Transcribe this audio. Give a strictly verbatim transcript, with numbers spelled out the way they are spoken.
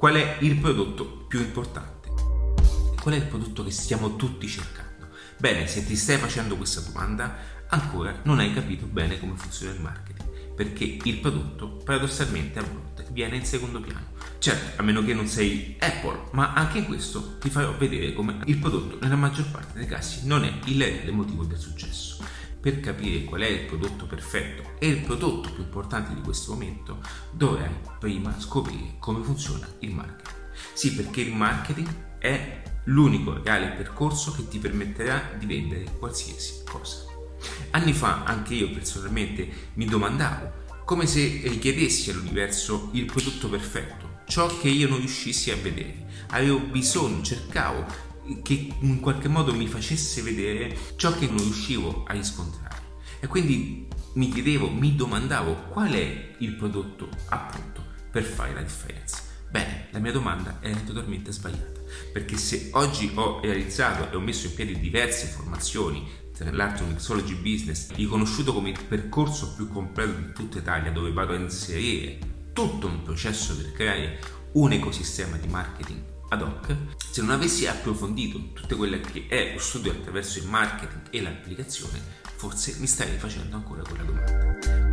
Qual è il prodotto più importante? Qual è il prodotto che stiamo tutti cercando? Bene, se ti stai facendo questa domanda, ancora non hai capito bene come funziona il marketing, perché il prodotto paradossalmente a volte viene in secondo piano. Certo, a meno che non sei Apple, ma anche in questo ti farò vedere come il prodotto nella maggior parte dei casi non è il reale motivo del successo. Per capire qual è il prodotto perfetto e il prodotto più importante di questo momento, dovrai prima scoprire come funziona il marketing. Sì, perché il marketing è l'unico reale percorso che ti permetterà di vendere qualsiasi cosa. Anni fa anche io personalmente mi domandavo, come se richiedessi all'universo il prodotto perfetto, ciò che io non riuscissi a vedere. Avevo bisogno, cercavo che in qualche modo mi facesse vedere ciò che non riuscivo a riscontrare, e quindi mi chiedevo, mi domandavo qual è il prodotto appunto per fare la differenza. Bene, la mia domanda era totalmente sbagliata, perché se oggi ho realizzato e ho messo in piedi diverse formazioni, tra l'altro Mixology Business, riconosciuto come il percorso più completo di tutta Italia, dove vado a inserire tutto un processo per creare un ecosistema di marketing ad hoc, se non avessi approfondito tutto quello che è lo studio attraverso il marketing e l'applicazione, forse mi starei facendo ancora quella domanda.